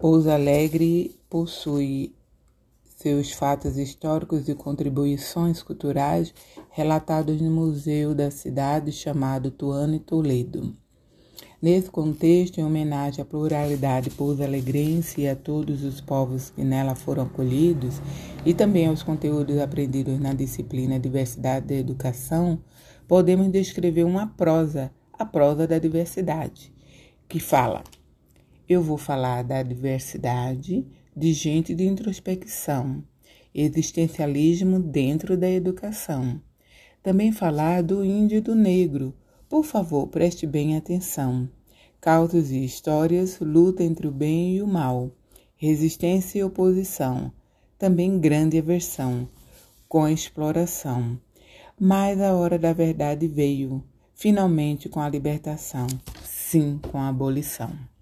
Pouso Alegre possui seus fatos históricos e contribuições culturais relatados no museu da cidade chamado Tuano e Toledo. Nesse contexto, em homenagem à pluralidade pouso-alegrense e a todos os povos que nela foram acolhidos, e também aos conteúdos aprendidos na disciplina Diversidade da Educação, podemos descrever uma prosa, a prosa da diversidade, que fala: eu vou falar da diversidade de gente de introspecção, existencialismo dentro da educação. Também falar do índio e do negro. Por favor, preste bem atenção. Causos e histórias, luta entre o bem e o mal, resistência e oposição, também grande aversão, com a exploração. Mas a hora da verdade veio, finalmente com a libertação, sim, com a abolição.